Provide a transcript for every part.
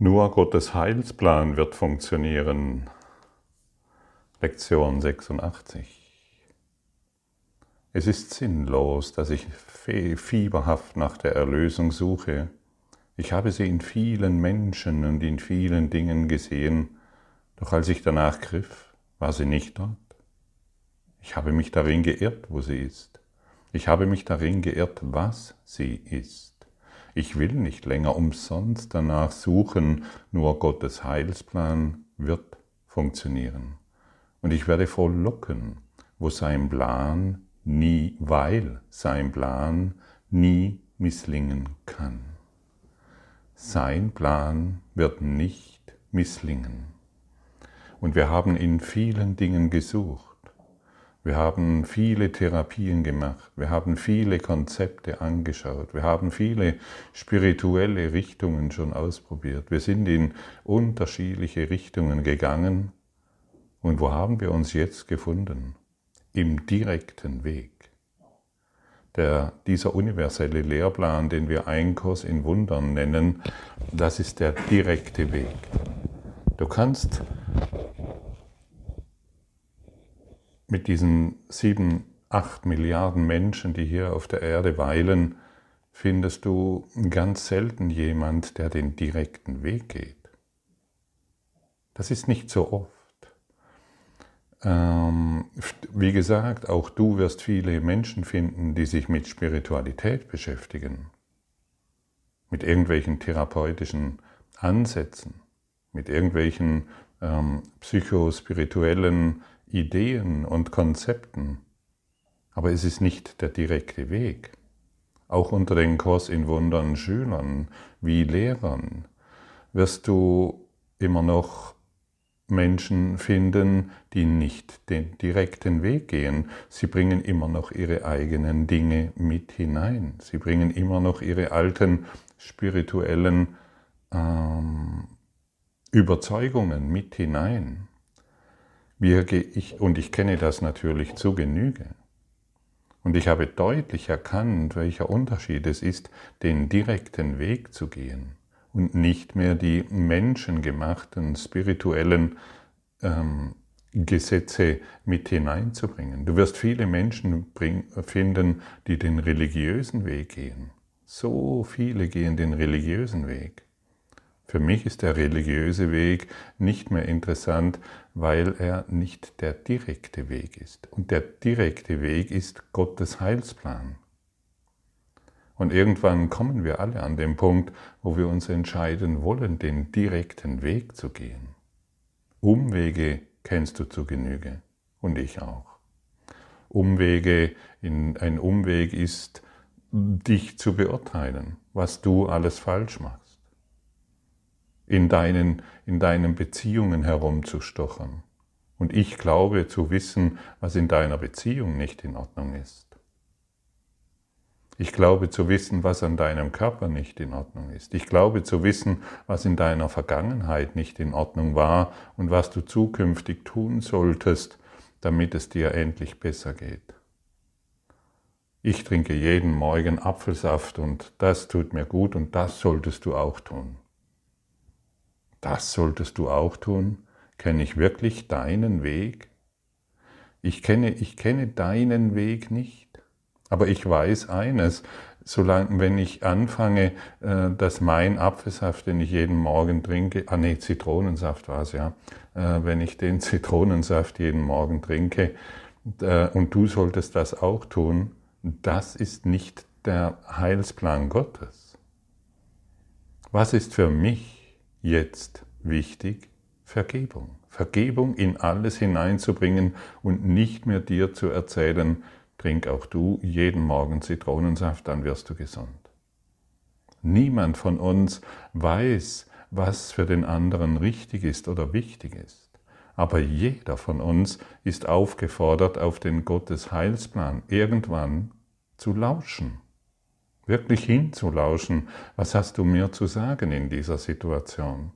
Nur Gottes Heilsplan wird funktionieren. Lektion 86. Es ist sinnlos, dass ich fieberhaft nach der Erlösung suche. Ich habe sie in vielen Menschen und in vielen Dingen gesehen, doch als ich danach griff, war sie nicht dort. Ich habe mich darin geirrt, wo sie ist. Ich habe mich darin geirrt, was sie ist. Ich will nicht länger umsonst danach suchen, nur Gottes Heilsplan wird funktionieren. Und ich werde frohlocken, weil sein Plan nie misslingen kann. Sein Plan wird nicht misslingen. Und wir haben in vielen Dingen gesucht. Wir haben viele Therapien gemacht. Wir haben viele Konzepte angeschaut. Wir haben viele spirituelle Richtungen schon ausprobiert. Wir sind in unterschiedliche Richtungen gegangen. Und wo haben wir uns jetzt gefunden? Im direkten Weg. Dieser universelle Lehrplan, den wir Ein Kurs in Wundern nennen, das ist der direkte Weg. Du kannst mit diesen 7, 8 Milliarden Menschen, die hier auf der Erde weilen, findest du ganz selten jemand, der den direkten Weg geht. Das ist nicht so oft. Wie gesagt, auch du wirst viele Menschen finden, die sich mit Spiritualität beschäftigen, mit irgendwelchen therapeutischen Ansätzen, mit irgendwelchen psychospirituellen Ideen und Konzepten. Aber es ist nicht der direkte Weg. Auch unter den Kurs in Wundern Schülern wie Lehrern wirst du immer noch Menschen finden, die nicht den direkten Weg gehen. Sie bringen immer noch ihre eigenen Dinge mit hinein. Sie bringen immer noch ihre alten spirituellen Überzeugungen mit hinein. Und ich kenne das natürlich zu Genüge. Und ich habe deutlich erkannt, welcher Unterschied es ist, den direkten Weg zu gehen. Und nicht mehr die menschengemachten spirituellen Gesetze mit hineinzubringen. Du wirst viele Menschen finden, die den religiösen Weg gehen. So viele gehen den religiösen Weg. Für mich ist der religiöse Weg nicht mehr interessant, weil er nicht der direkte Weg ist. Und der direkte Weg ist Gottes Heilsplan. Und irgendwann kommen wir alle an den Punkt, wo wir uns entscheiden wollen, den direkten Weg zu gehen. Umwege kennst du zu Genüge. Und ich auch. Ein Umweg ist, dich zu beurteilen, was du alles falsch machst. In deinen Beziehungen herumzustochern. Und ich glaube zu wissen, was in deiner Beziehung nicht in Ordnung ist. Ich glaube zu wissen, was an deinem Körper nicht in Ordnung ist. Ich glaube zu wissen, was in deiner Vergangenheit nicht in Ordnung war und was du zukünftig tun solltest, damit es dir endlich besser geht. Ich trinke jeden Morgen Apfelsaft und das tut mir gut und das solltest du auch tun. Das solltest du auch tun? Kenne ich wirklich deinen Weg? Ich kenne deinen Weg nicht. Aber ich weiß eines, wenn ich anfange, dass mein Apfelsaft, den ich jeden Morgen trinke, Zitronensaft war es ja, wenn ich den Zitronensaft jeden Morgen trinke und du solltest das auch tun, das ist nicht der Heilsplan Gottes. Was ist für mich jetzt wichtig? Vergebung. Vergebung in alles hineinzubringen und nicht mehr dir zu erzählen, trink auch du jeden Morgen Zitronensaft, dann wirst du gesund. Niemand von uns weiß, was für den anderen richtig ist oder wichtig ist. Aber jeder von uns ist aufgefordert, auf den Gottesheilsplan irgendwann zu lauschen. Wirklich hinzulauschen. Was hast du mir zu sagen in dieser Situation?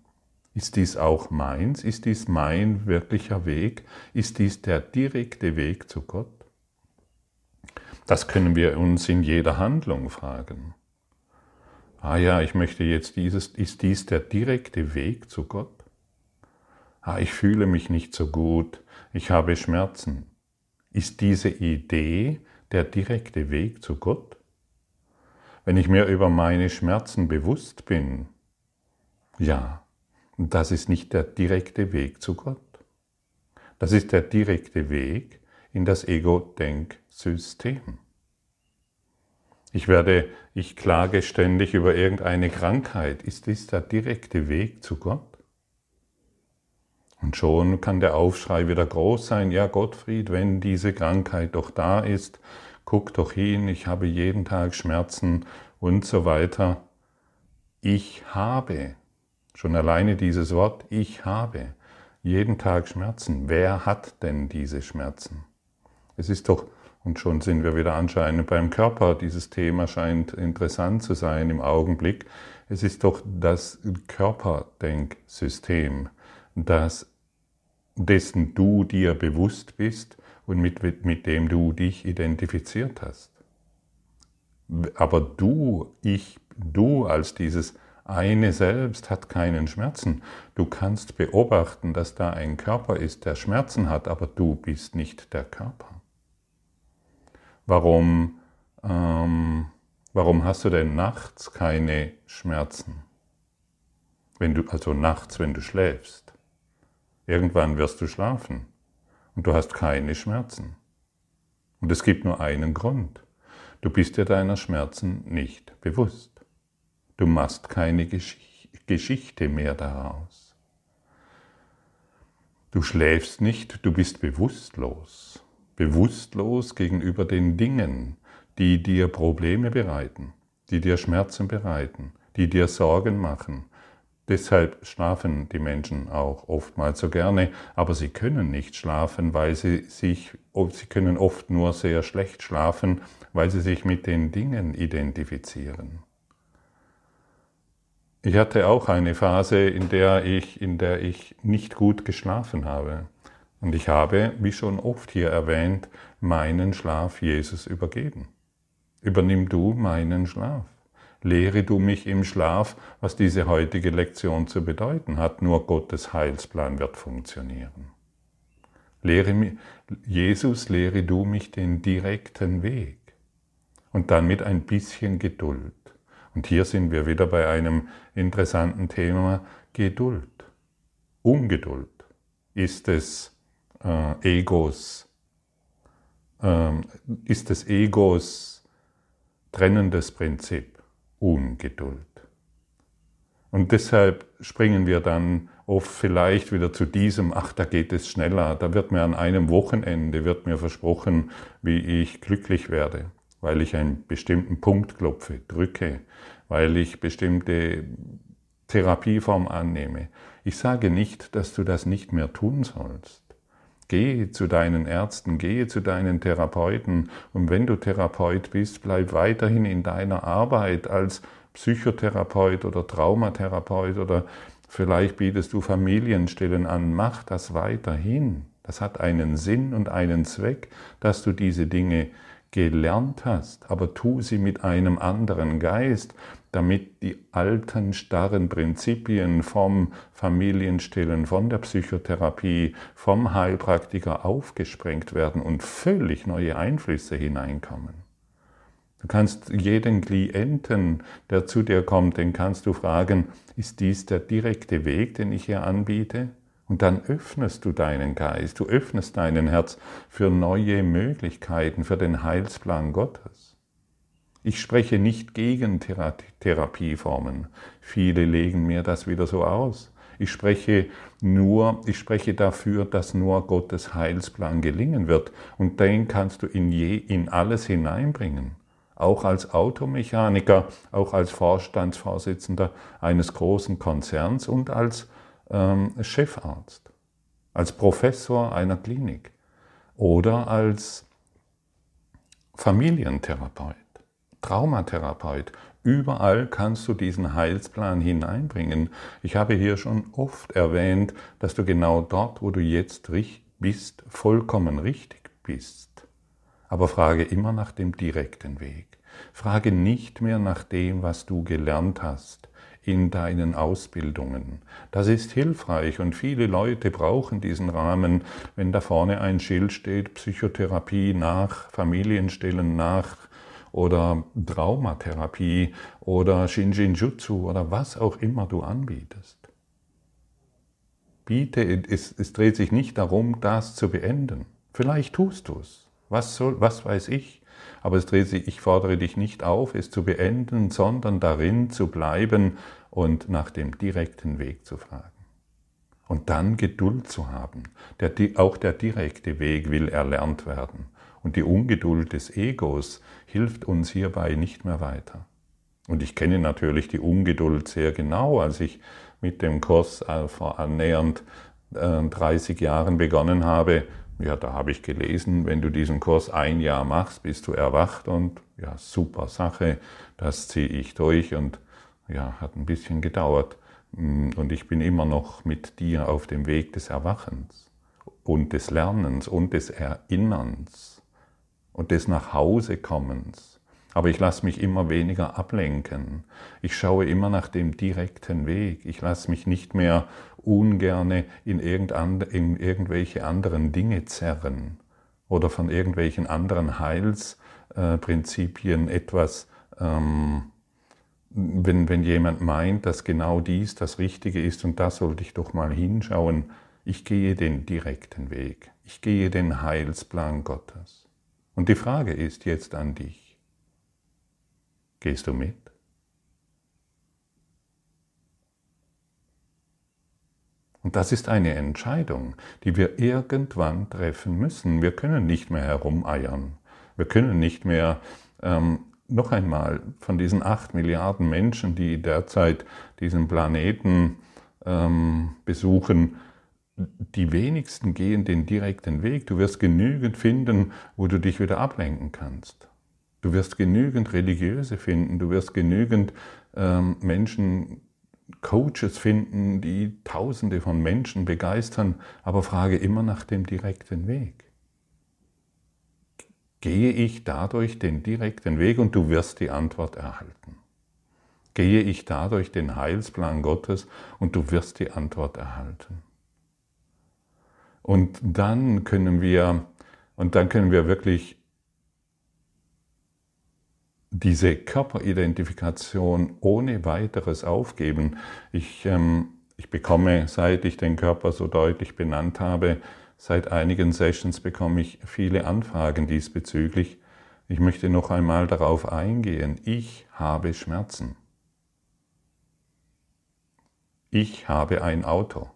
Ist dies auch meins? Ist dies mein wirklicher Weg? Ist dies der direkte Weg zu Gott? Das können wir uns in jeder Handlung fragen. Ah ja, ich möchte jetzt dieses, ist dies der direkte Weg zu Gott? Ah, ich fühle mich nicht so gut, ich habe Schmerzen. Ist diese Idee der direkte Weg zu Gott? Wenn ich mir über meine Schmerzen bewusst bin, ja, das ist nicht der direkte Weg zu Gott. Das ist der direkte Weg in das Ego-Denksystem. Ich klage ständig über irgendeine Krankheit. Ist dies der direkte Weg zu Gott? Und schon kann der Aufschrei wieder groß sein. Ja, Gottfried, wenn diese Krankheit doch da ist, guck doch hin, ich habe jeden Tag Schmerzen und so weiter. Ich habe, schon alleine dieses Wort, ich habe jeden Tag Schmerzen. Wer hat denn diese Schmerzen? Es ist doch, und schon sind wir wieder anscheinend beim Körper. Dieses Thema scheint interessant zu sein im Augenblick. Es ist doch das Körperdenksystem, dessen du dir bewusst bist und mit dem du dich identifiziert hast. Aber du als dieses eine Selbst hat keinen Schmerzen. Du kannst beobachten, dass da ein Körper ist, der Schmerzen hat, aber du bist nicht der Körper. Warum hast du denn nachts keine Schmerzen? Wenn du schläfst. Irgendwann wirst du schlafen und du hast keine Schmerzen. Und es gibt nur einen Grund. Du bist dir deiner Schmerzen nicht bewusst. Du machst keine Geschichte mehr daraus. Du schläfst nicht, du bist bewusstlos. Bewusstlos gegenüber den Dingen, die dir Probleme bereiten, die dir Schmerzen bereiten, die dir Sorgen machen. Deshalb schlafen die Menschen auch oftmals so gerne, aber sie können nicht schlafen, weil sie können oft nur sehr schlecht schlafen, weil sie sich mit den Dingen identifizieren. Ich hatte auch eine Phase, in der ich nicht gut geschlafen habe. Und ich habe, wie schon oft hier erwähnt, meinen Schlaf Jesus übergeben. Übernimm du meinen Schlaf. Lehre du mich im Schlaf, was diese heutige Lektion zu bedeuten hat. Nur Gottes Heilsplan wird funktionieren. Jesus, lehre du mich den direkten Weg. Und dann mit ein bisschen Geduld. Und hier sind wir wieder bei einem interessanten Thema, Geduld. Ungeduld ist des Egos trennendes Prinzip, Ungeduld. Und deshalb springen wir dann oft vielleicht wieder zu diesem, ach, da geht es schneller, da wird mir an einem Wochenende versprochen, wie ich glücklich werde, weil ich einen bestimmten Punkt klopfe, drücke, weil ich bestimmte Therapieform annehme. Ich sage nicht, dass du das nicht mehr tun sollst. Geh zu deinen Ärzten, gehe zu deinen Therapeuten und wenn du Therapeut bist, bleib weiterhin in deiner Arbeit als Psychotherapeut oder Traumatherapeut oder vielleicht bietest du Familienstellen an. Mach das weiterhin. Das hat einen Sinn und einen Zweck, dass du diese Dinge gelernt hast, aber tu sie mit einem anderen Geist, damit die alten starren Prinzipien vom Familienstillen, von der Psychotherapie, vom Heilpraktiker aufgesprengt werden und völlig neue Einflüsse hineinkommen. Du kannst jeden Klienten, der zu dir kommt, den kannst du fragen, ist dies der direkte Weg, den ich hier anbiete? Und dann öffnest du deinen Geist, du öffnest deinen Herz für neue Möglichkeiten, für den Heilsplan Gottes. Ich spreche nicht gegen Therapieformen. Viele legen mir das wieder so aus. Ich spreche dafür, dass nur Gottes Heilsplan gelingen wird. Und den kannst du in alles hineinbringen. Auch als Automechaniker, auch als Vorstandsvorsitzender eines großen Konzerns und als Chefarzt, als Professor einer Klinik oder als Familientherapeut, Traumatherapeut. Überall kannst du diesen Heilsplan hineinbringen. Ich habe hier schon oft erwähnt, dass du genau dort, wo du jetzt bist, vollkommen richtig bist. Aber frage immer nach dem direkten Weg. Frage nicht mehr nach dem, was du gelernt hast in deinen Ausbildungen. Das ist hilfreich und viele Leute brauchen diesen Rahmen, wenn da vorne ein Schild steht, Psychotherapie nach, Familienstellen nach, oder Traumatherapie oder Shinjinjutsu oder was auch immer du anbietest. Es dreht sich nicht darum, das zu beenden. Vielleicht tust du es. Was weiß ich? Aber ich fordere dich nicht auf, es zu beenden, sondern darin zu bleiben und nach dem direkten Weg zu fragen. Und dann Geduld zu haben. Auch der direkte Weg will erlernt werden. Und die Ungeduld des Egos hilft uns hierbei nicht mehr weiter. Und ich kenne natürlich die Ungeduld sehr genau. Als ich mit dem Kurs vor annähernd 30 Jahren begonnen habe, ja, da habe ich gelesen, wenn du diesen Kurs ein Jahr machst, bist du erwacht und ja, super Sache, das ziehe ich durch und ja, hat ein bisschen gedauert. Und ich bin immer noch mit dir auf dem Weg des Erwachens und des Lernens und des Erinnerns und des Nachhausekommens. Aber ich lasse mich immer weniger ablenken. Ich schaue immer nach dem direkten Weg. Ich lasse mich nicht mehr ungerne in irgendwelche anderen Dinge zerren oder von irgendwelchen anderen Heilsprinzipien etwas, wenn jemand meint, dass genau dies das Richtige ist und da sollte ich doch mal hinschauen. Ich gehe den direkten Weg. Ich gehe den Heilsplan Gottes. Und die Frage ist jetzt an dich, gehst du mit? Und das ist eine Entscheidung, die wir irgendwann treffen müssen. Wir können nicht mehr herumeiern. Wir können nicht mehr, noch einmal, von diesen 8 Milliarden Menschen, die derzeit diesen Planeten besuchen, die wenigsten gehen den direkten Weg. Du wirst genügend finden, wo du dich wieder ablenken kannst. Du wirst genügend Religiöse finden, du wirst genügend Menschen, Coaches finden, die Tausende von Menschen begeistern, aber frage immer nach dem direkten Weg. Gehe ich dadurch den direkten Weg und du wirst die Antwort erhalten. Gehe ich dadurch den Heilsplan Gottes und du wirst die Antwort erhalten. Und dann können wir, wirklich diese Körperidentifikation ohne weiteres aufgeben. Ich bekomme, seit ich den Körper so deutlich benannt habe, seit einigen Sessions bekomme ich viele Anfragen diesbezüglich. Ich möchte noch einmal darauf eingehen. Ich habe Schmerzen. Ich habe ein Auto.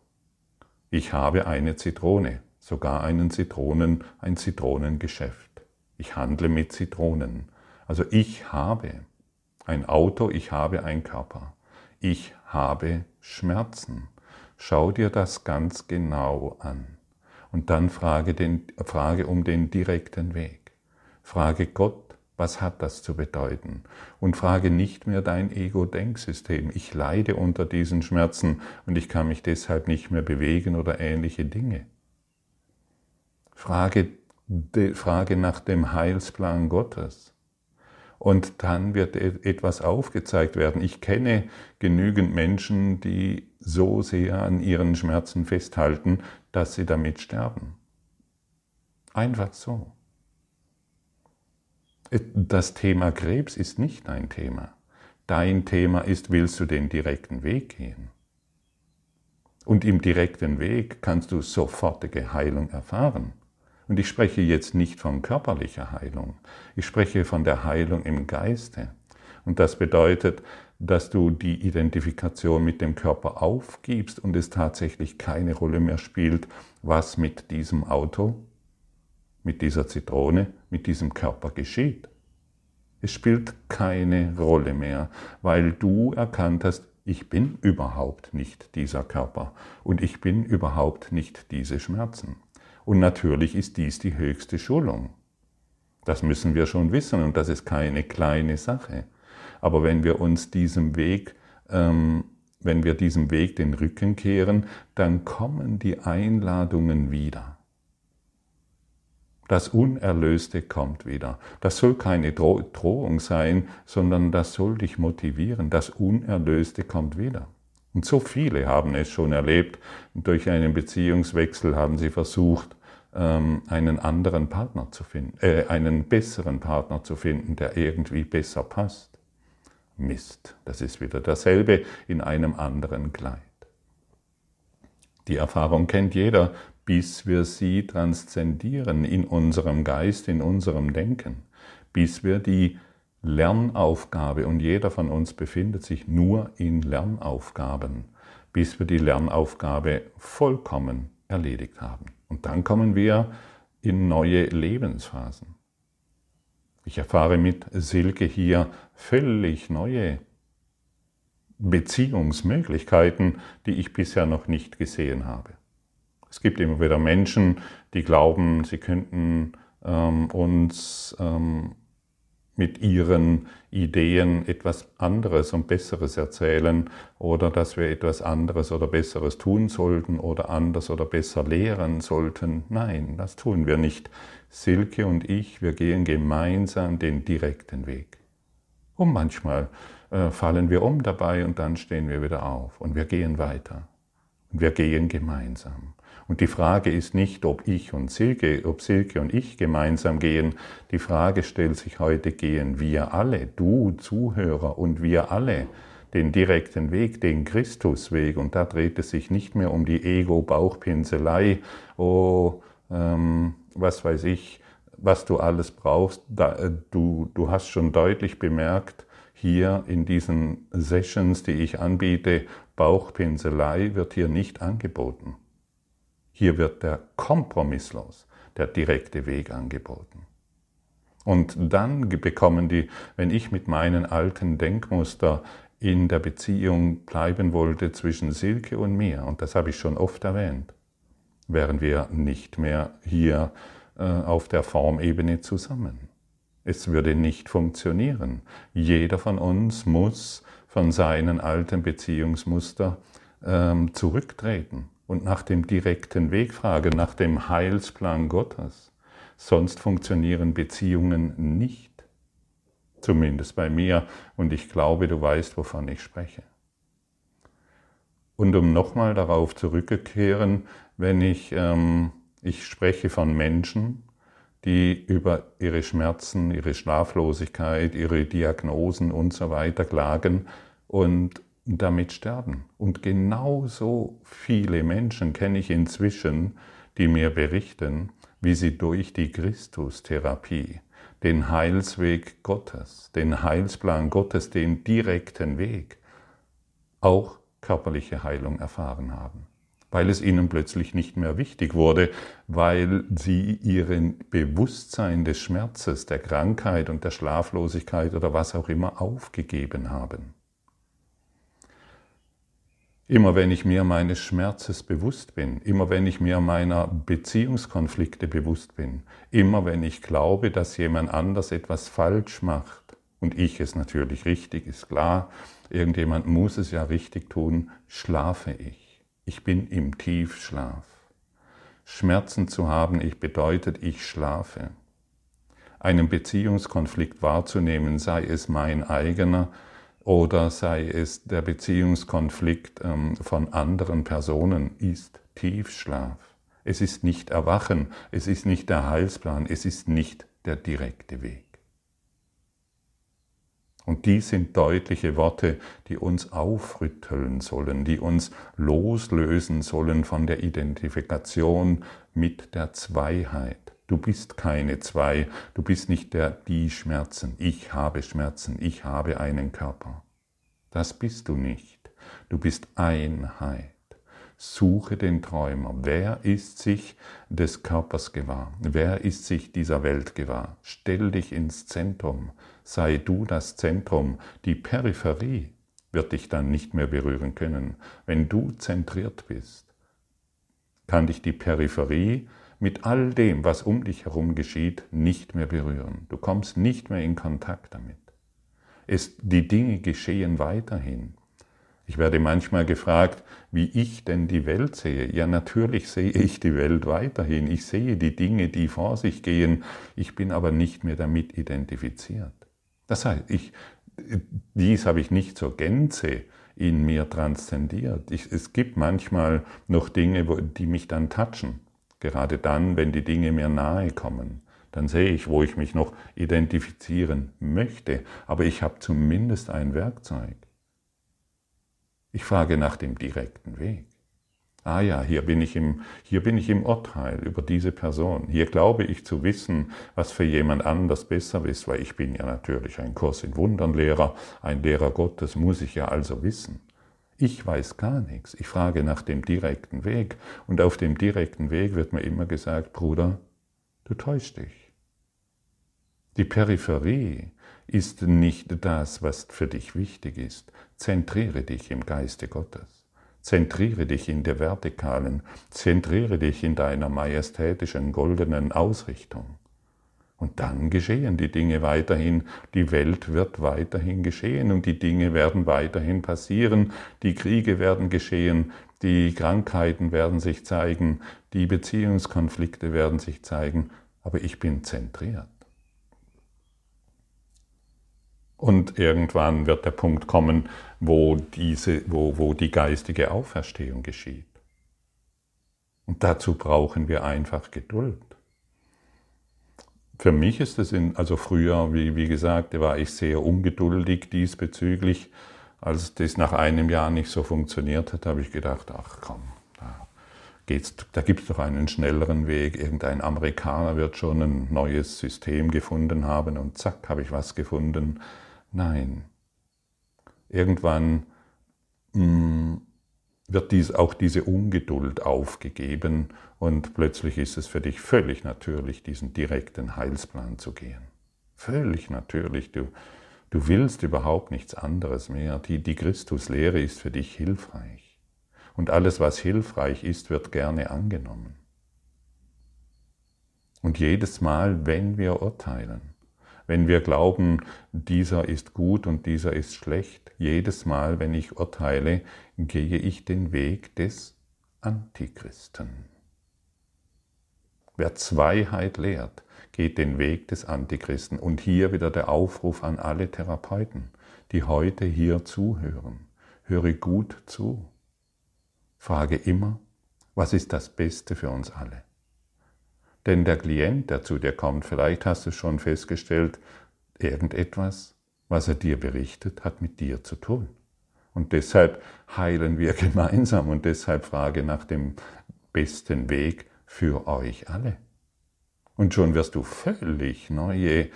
Ich habe eine Zitrone, sogar ein Zitronengeschäft. Ich handle mit Zitronen. Also ich habe ein Auto, ich habe einen Körper. Ich habe Schmerzen. Schau dir das ganz genau an. Und dann frage um den direkten Weg. Frage Gott, was hat das zu bedeuten? Und frage nicht mehr dein Ego-Denksystem. Ich leide unter diesen Schmerzen und ich kann mich deshalb nicht mehr bewegen oder ähnliche Dinge. Frage nach dem Heilsplan Gottes. Und dann wird etwas aufgezeigt werden. Ich kenne genügend Menschen, die so sehr an ihren Schmerzen festhalten, dass sie damit sterben. Einfach so. Das Thema Krebs ist nicht dein Thema. Dein Thema ist, willst du den direkten Weg gehen? Und im direkten Weg kannst du sofortige Heilung erfahren. Und ich spreche jetzt nicht von körperlicher Heilung. Ich spreche von der Heilung im Geiste. Und das bedeutet, dass du die Identifikation mit dem Körper aufgibst und es tatsächlich keine Rolle mehr spielt, was mit diesem Auto, mit dieser Zitrone, mit diesem Körper geschieht. Es spielt keine Rolle mehr, weil du erkannt hast, ich bin überhaupt nicht dieser Körper und ich bin überhaupt nicht diese Schmerzen. Und natürlich ist dies die höchste Schulung. Das müssen wir schon wissen und das ist keine kleine Sache. Aber wenn wir diesem Weg den Rücken kehren, dann kommen die Einladungen wieder. Das Unerlöste kommt wieder. Das soll keine Drohung sein, sondern das soll dich motivieren. Das Unerlöste kommt wieder. Und so viele haben es schon erlebt. Durch einen Beziehungswechsel haben sie versucht, einen besseren Partner zu finden, der irgendwie besser passt. Mist, das ist wieder dasselbe in einem anderen Kleid. Die Erfahrung kennt jeder, bis wir sie transzendieren in unserem Geist, in unserem Denken, bis wir die Lernaufgabe, und jeder von uns befindet sich nur in Lernaufgaben, bis wir die Lernaufgabe vollkommen erledigt haben. Und dann kommen wir in neue Lebensphasen. Ich erfahre mit Silke hier völlig neue Beziehungsmöglichkeiten, die ich bisher noch nicht gesehen habe. Es gibt immer wieder Menschen, die glauben, sie könnten uns mit ihren Ideen etwas anderes und Besseres erzählen oder dass wir etwas anderes oder Besseres tun sollten oder anders oder besser lehren sollten. Nein, das tun wir nicht. Silke und ich, wir gehen gemeinsam den direkten Weg. Und manchmal fallen wir um dabei und dann stehen wir wieder auf und wir gehen weiter. Und wir gehen gemeinsam. Und die Frage ist nicht, ob Silke und ich gemeinsam gehen. Die Frage stellt sich heute, gehen wir alle, du Zuhörer und wir alle, den direkten Weg, den Christusweg. Und da dreht es sich nicht mehr um die Ego-Bauchpinselei, was weiß ich, was du alles brauchst. Du hast schon deutlich bemerkt, hier in diesen Sessions, die ich anbiete, Bauchpinselei wird hier nicht angeboten. Hier wird der kompromisslos, der direkte Weg angeboten. Und dann bekommen die, wenn ich mit meinen alten Denkmuster in der Beziehung bleiben wollte zwischen Silke und mir, und das habe ich schon oft erwähnt, wären wir nicht mehr hier auf der Formebene zusammen. Es würde nicht funktionieren. Jeder von uns muss von seinen alten Beziehungsmuster zurücktreten und nach dem direkten Weg fragen, nach dem Heilsplan Gottes. Sonst funktionieren Beziehungen nicht. Zumindest bei mir. Und ich glaube, du weißt, wovon ich spreche. Und um nochmal darauf zurückzukehren, wenn ich spreche von Menschen, die über ihre Schmerzen, ihre Schlaflosigkeit, ihre Diagnosen und so weiter klagen und damit sterben. Und genauso viele Menschen kenne ich inzwischen, die mir berichten, wie sie durch die Christustherapie, den Heilsweg Gottes, den Heilsplan Gottes, den direkten Weg, auch körperliche Heilung erfahren haben, weil es ihnen plötzlich nicht mehr wichtig wurde, weil sie ihren Bewusstsein des Schmerzes, der Krankheit und der Schlaflosigkeit oder was auch immer aufgegeben haben. Immer wenn ich mir meines Schmerzes bewusst bin, immer wenn ich mir meiner Beziehungskonflikte bewusst bin, immer wenn ich glaube, dass jemand anders etwas falsch macht und ich es natürlich richtig, ist klar, irgendjemand muss es ja richtig tun, schlafe ich. Ich bin im Tiefschlaf. Schmerzen zu haben, bedeutet, ich schlafe. Einen Beziehungskonflikt wahrzunehmen, sei es mein eigener oder sei es der Beziehungskonflikt von anderen Personen, ist Tiefschlaf. Es ist nicht Erwachen, es ist nicht der Heilsplan, es ist nicht der direkte Weg. Und die sind deutliche Worte, die uns aufrütteln sollen, die uns loslösen sollen von der Identifikation mit der Zweiheit. Du bist keine Zwei, du bist nicht die Schmerzen. Ich habe Schmerzen, ich habe einen Körper. Das bist du nicht. Du bist Einheit. Suche den Träumer. Wer ist sich des Körpers gewahr? Wer ist sich dieser Welt gewahr? Stell dich ins Zentrum. Sei du das Zentrum. Die Peripherie wird dich dann nicht mehr berühren können. Wenn du zentriert bist, kann dich die Peripherie mit all dem, was um dich herum geschieht, nicht mehr berühren. Du kommst nicht mehr in Kontakt damit. Die Dinge geschehen weiterhin. Ich werde manchmal gefragt, wie ich denn die Welt sehe. Ja, natürlich sehe ich die Welt weiterhin. Ich sehe die Dinge, die vor sich gehen. Ich bin aber nicht mehr damit identifiziert. Das heißt, dies habe ich nicht zur Gänze in mir transzendiert. Es gibt manchmal noch Dinge, die mich dann touchen. Gerade dann, wenn die Dinge mir nahe kommen. Dann sehe ich, wo ich mich noch identifizieren möchte. Aber ich habe zumindest ein Werkzeug. Ich frage nach dem direkten Weg. Ah ja, hier bin ich im Urteil über diese Person. Hier glaube ich zu wissen, was für jemand anders besser ist, weil ich bin ja natürlich ein Kurs in Wundern Lehrer, ein Lehrer Gottes, muss ich ja also wissen. Ich weiß gar nichts. Ich frage nach dem direkten Weg. Und auf dem direkten Weg wird mir immer gesagt, Bruder, du täuschst dich. Die Peripherie ist nicht das, was für dich wichtig ist. Zentriere dich im Geiste Gottes. Zentriere dich in der vertikalen, zentriere dich in deiner majestätischen, goldenen Ausrichtung. Und dann geschehen die Dinge weiterhin, die Welt wird weiterhin geschehen und die Dinge werden weiterhin passieren, die Kriege werden geschehen, die Krankheiten werden sich zeigen, die Beziehungskonflikte werden sich zeigen, aber ich bin zentriert. Und irgendwann wird der Punkt kommen, wo die geistige Auferstehung geschieht. Und dazu brauchen wir einfach Geduld. Für mich ist es, also früher, wie gesagt, war ich sehr ungeduldig diesbezüglich. Als das nach einem Jahr nicht so funktioniert hat, habe ich gedacht, ach komm, da gibt es doch einen schnelleren Weg. Irgendein Amerikaner wird schon ein neues System gefunden haben und zack, habe ich was gefunden. Nein. Irgendwann wird auch diese Ungeduld aufgegeben und plötzlich ist es für dich völlig natürlich, diesen direkten Heilsplan zu gehen. Völlig natürlich. Du willst überhaupt nichts anderes mehr. Die Christuslehre ist für dich hilfreich. Und alles, was hilfreich ist, wird gerne angenommen. Und jedes Mal, wenn wir urteilen, wenn wir glauben, dieser ist gut und dieser ist schlecht, jedes Mal, wenn ich urteile, gehe ich den Weg des Antichristen. Wer Zweiheit lehrt, geht den Weg des Antichristen. Und hier wieder der Aufruf an alle Therapeuten, die heute hier zuhören. Höre gut zu. Frage immer, was ist das Beste für uns alle? Denn der Klient, der zu dir kommt, vielleicht hast du schon festgestellt, irgendetwas, was er dir berichtet, hat mit dir zu tun. Und deshalb heilen wir gemeinsam und deshalb frage nach dem besten Weg für euch alle. Und schon wirst du völlig neue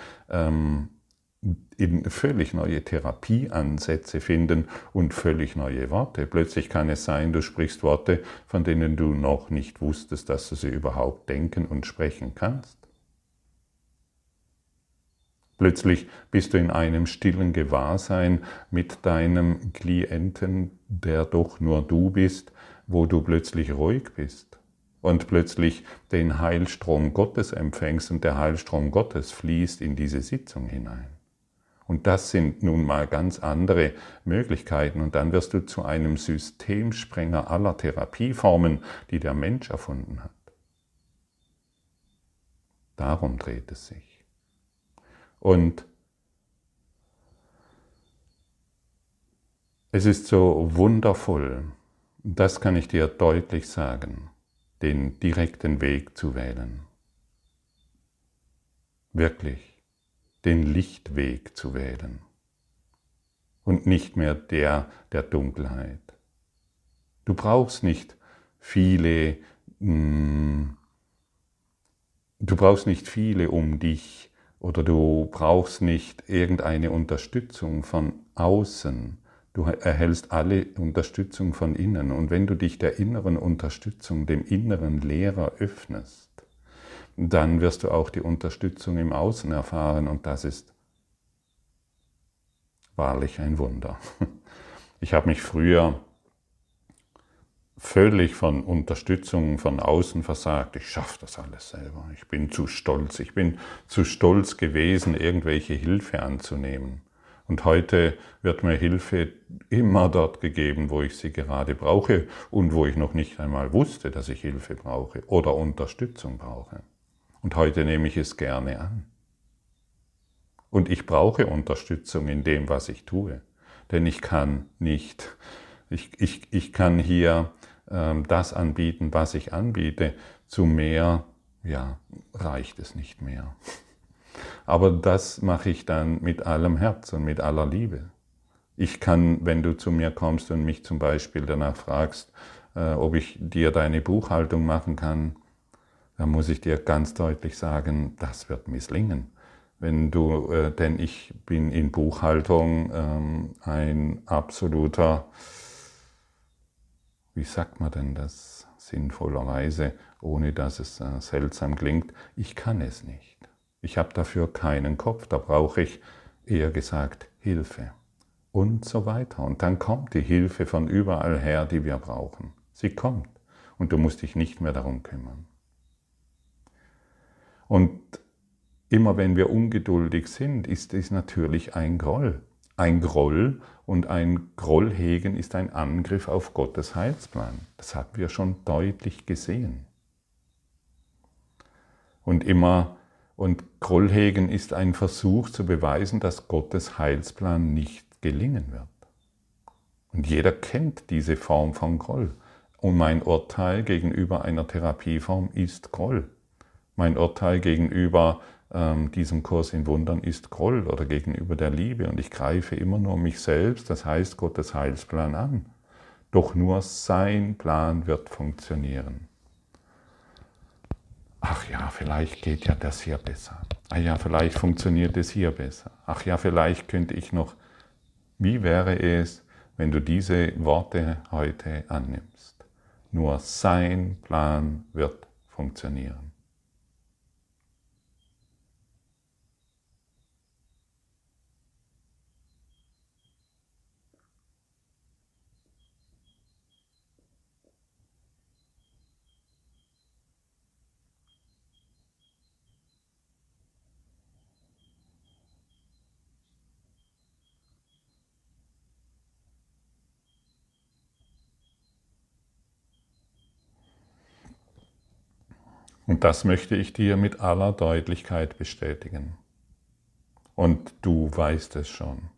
Therapieansätze finden und völlig neue Worte. Plötzlich kann es sein, du sprichst Worte, von denen du noch nicht wusstest, dass du sie überhaupt denken und sprechen kannst. Plötzlich bist du in einem stillen Gewahrsein mit deinem Klienten, der doch nur du bist, wo du plötzlich ruhig bist. Und plötzlich den Heilstrom Gottes empfängst und der Heilstrom Gottes fließt in diese Sitzung hinein. Und das sind nun mal ganz andere Möglichkeiten. Und dann wirst du zu einem Systemsprenger aller Therapieformen, die der Mensch erfunden hat. Darum dreht es sich. Und es ist so wundervoll, das kann ich dir deutlich sagen, den direkten Weg zu wählen. Wirklich. Den Lichtweg zu wählen und nicht mehr der Dunkelheit. Du brauchst nicht viele um dich oder du brauchst nicht irgendeine Unterstützung von außen. Du erhältst alle Unterstützung von innen und wenn du dich der inneren Unterstützung, dem inneren Lehrer öffnest, dann wirst du auch die Unterstützung im Außen erfahren und das ist wahrlich ein Wunder. Ich habe mich früher völlig von Unterstützung von außen versagt. Ich schaffe das alles selber. Ich bin zu stolz. Ich bin zu stolz gewesen, irgendwelche Hilfe anzunehmen. Und heute wird mir Hilfe immer dort gegeben, wo ich sie gerade brauche und wo ich noch nicht einmal wusste, dass ich Hilfe brauche oder Unterstützung brauche. Und heute nehme ich es gerne an. Und ich brauche Unterstützung in dem, was ich tue. Denn ich kann nicht, ich kann hier das anbieten, was ich anbiete. Zu mehr, ja, reicht es nicht mehr. Aber das mache ich dann mit allem Herz und mit aller Liebe. Ich kann, wenn du zu mir kommst und mich zum Beispiel danach fragst, ob ich dir deine Buchhaltung machen kann, dann muss ich dir ganz deutlich sagen, das wird misslingen. Denn ich bin in Buchhaltung ein absoluter, wie sagt man denn das sinnvollerweise, ohne dass es seltsam klingt, ich kann es nicht. Ich habe dafür keinen Kopf, da brauche ich, eher gesagt, Hilfe und so weiter. Und dann kommt die Hilfe von überall her, die wir brauchen. Sie kommt und du musst dich nicht mehr darum kümmern. Und immer wenn wir ungeduldig sind, ist es natürlich ein Groll. Ein Groll und ein Grollhegen ist ein Angriff auf Gottes Heilsplan. Das haben wir schon deutlich gesehen. Und Grollhegen ist ein Versuch zu beweisen, dass Gottes Heilsplan nicht gelingen wird. Und jeder kennt diese Form von Groll. Und mein Urteil gegenüber einer Therapieform ist Groll. Mein Urteil gegenüber diesem Kurs in Wundern ist Groll oder gegenüber der Liebe. Und ich greife immer nur mich selbst, das heißt Gottes Heilsplan an. Doch nur sein Plan wird funktionieren. Ach ja, vielleicht geht ja das hier besser. Ach ja, vielleicht funktioniert es hier besser. Ach ja, vielleicht könnte ich noch... Wie wäre es, wenn du diese Worte heute annimmst? Nur sein Plan wird funktionieren. Und das möchte ich dir mit aller Deutlichkeit bestätigen. Und du weißt es schon.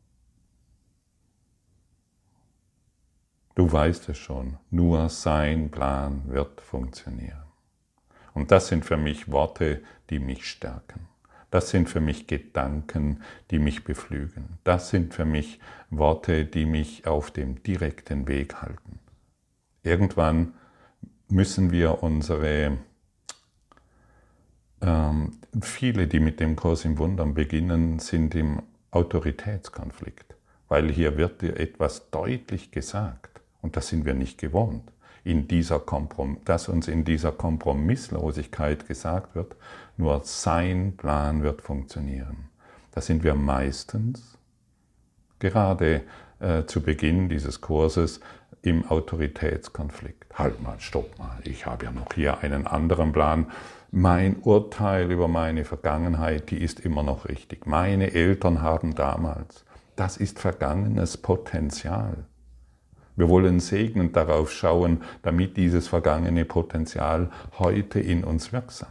Du weißt es schon. Nur sein Plan wird funktionieren. Und das sind für mich Worte, die mich stärken. Das sind für mich Gedanken, die mich beflügeln. Das sind für mich Worte, die mich auf dem direkten Weg halten. Irgendwann müssen wir unsere... Viele, die mit dem Kurs in Wundern beginnen, sind im Autoritätskonflikt, weil hier wird dir etwas deutlich gesagt und das sind wir nicht gewohnt. Dass uns in dieser Kompromisslosigkeit gesagt wird, nur sein Plan wird funktionieren. Da sind wir meistens, gerade zu Beginn dieses Kurses, im Autoritätskonflikt. Halt mal, stopp mal, ich habe ja noch hier einen anderen Plan. Mein Urteil über meine Vergangenheit, die ist immer noch richtig. Meine Eltern haben damals. Das ist vergangenes Potenzial. Wir wollen segnend darauf schauen, damit dieses vergangene Potenzial heute in uns wirksam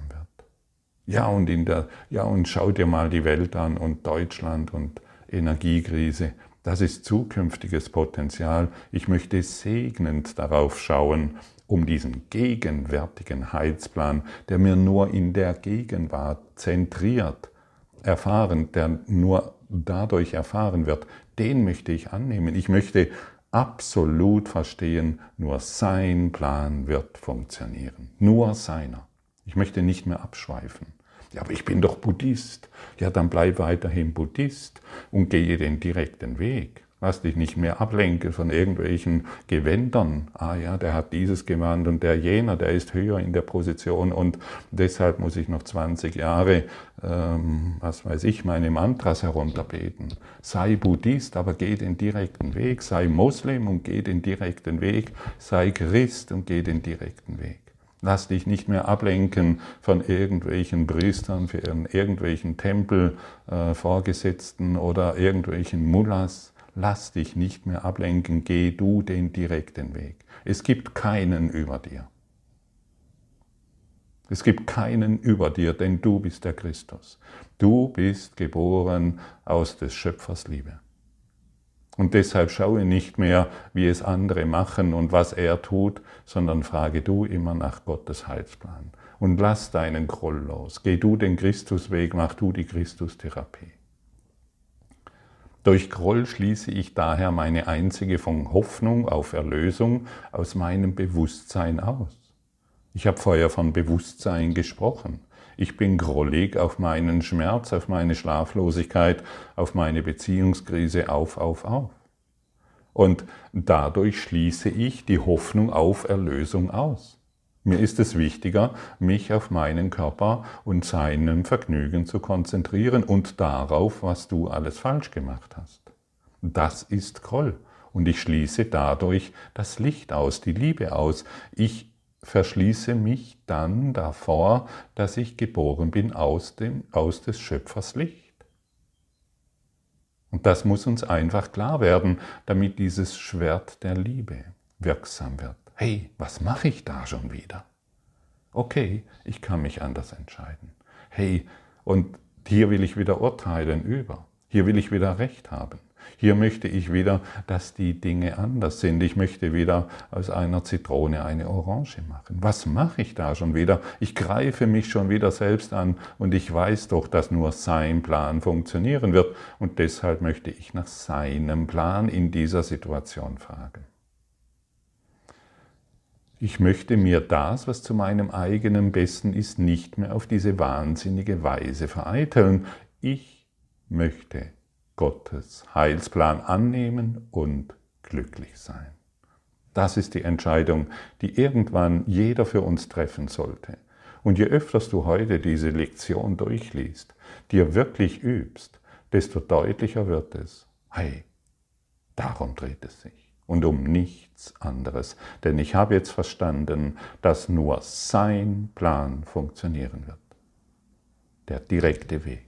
wird. Und schau dir mal die Welt an und Deutschland und Energiekrise. Das ist zukünftiges Potenzial. Ich möchte segnend darauf schauen, um diesen gegenwärtigen Heilsplan, der mir nur in der Gegenwart zentriert, der nur dadurch erfahren wird, den möchte ich annehmen. Ich möchte absolut verstehen, nur sein Plan wird funktionieren. Nur seiner. Ich möchte nicht mehr abschweifen. Ja, aber ich bin doch Buddhist. Ja, dann bleib weiterhin Buddhist und gehe den direkten Weg. Lass dich nicht mehr ablenken von irgendwelchen Gewändern. Ah ja, der hat dieses Gewand und der jener, der ist höher in der Position und deshalb muss ich noch 20 Jahre, meine Mantras herunterbeten. Sei Buddhist, aber geh den direkten Weg. Sei Moslem und geh den direkten Weg. Sei Christ und geh den direkten Weg. lass dich nicht mehr ablenken von irgendwelchen Priestern, von irgendwelchen Tempelvorgesetzten oder irgendwelchen Mullahs. Lass dich nicht mehr ablenken, geh du den direkten Weg. Es gibt keinen über dir. Es gibt keinen über dir, denn du bist der Christus. Du bist geboren aus des Schöpfers Liebe. Und deshalb schaue nicht mehr, wie es andere machen und was er tut, sondern frage du immer nach Gottes Heilsplan. Und lass deinen Groll los. Geh du den Christusweg, mach du die Christustherapie. Durch Groll schließe ich daher meine einzige von Hoffnung auf Erlösung aus meinem Bewusstsein aus. Ich habe vorher von Bewusstsein gesprochen. Ich bin grollig auf meinen Schmerz, auf meine Schlaflosigkeit, auf meine Beziehungskrise, auf. Und dadurch schließe ich die Hoffnung auf Erlösung aus. Mir ist es wichtiger, mich auf meinen Körper und seinem Vergnügen zu konzentrieren und darauf, was du alles falsch gemacht hast. Das ist Groll. Und ich schließe dadurch das Licht aus, die Liebe aus. Ich verschließe mich dann davor, dass ich geboren bin aus des Schöpfers Licht. Und das muss uns einfach klar werden, damit dieses Schwert der Liebe wirksam wird. Hey, was mache ich da schon wieder? Okay, ich kann mich anders entscheiden. Hey, und hier will ich wieder urteilen über. Hier will ich wieder Recht haben. Hier möchte ich wieder, dass die Dinge anders sind. Ich möchte wieder aus einer Zitrone eine Orange machen. Was mache ich da schon wieder? Ich greife mich schon wieder selbst an und ich weiß doch, dass nur sein Plan funktionieren wird. Und deshalb möchte ich nach seinem Plan in dieser Situation fragen. Ich möchte mir das, was zu meinem eigenen Besten ist, nicht mehr auf diese wahnsinnige Weise vereiteln. Ich möchte Gottes Heilsplan annehmen und glücklich sein. Das ist die Entscheidung, die irgendwann jeder für uns treffen sollte. Und je öfter du heute diese Lektion durchliest, dir wirklich übst, desto deutlicher wird es, hey, darum dreht es sich und um nichts anderes. Denn ich habe jetzt verstanden, dass nur sein Plan funktionieren wird. Der direkte Weg.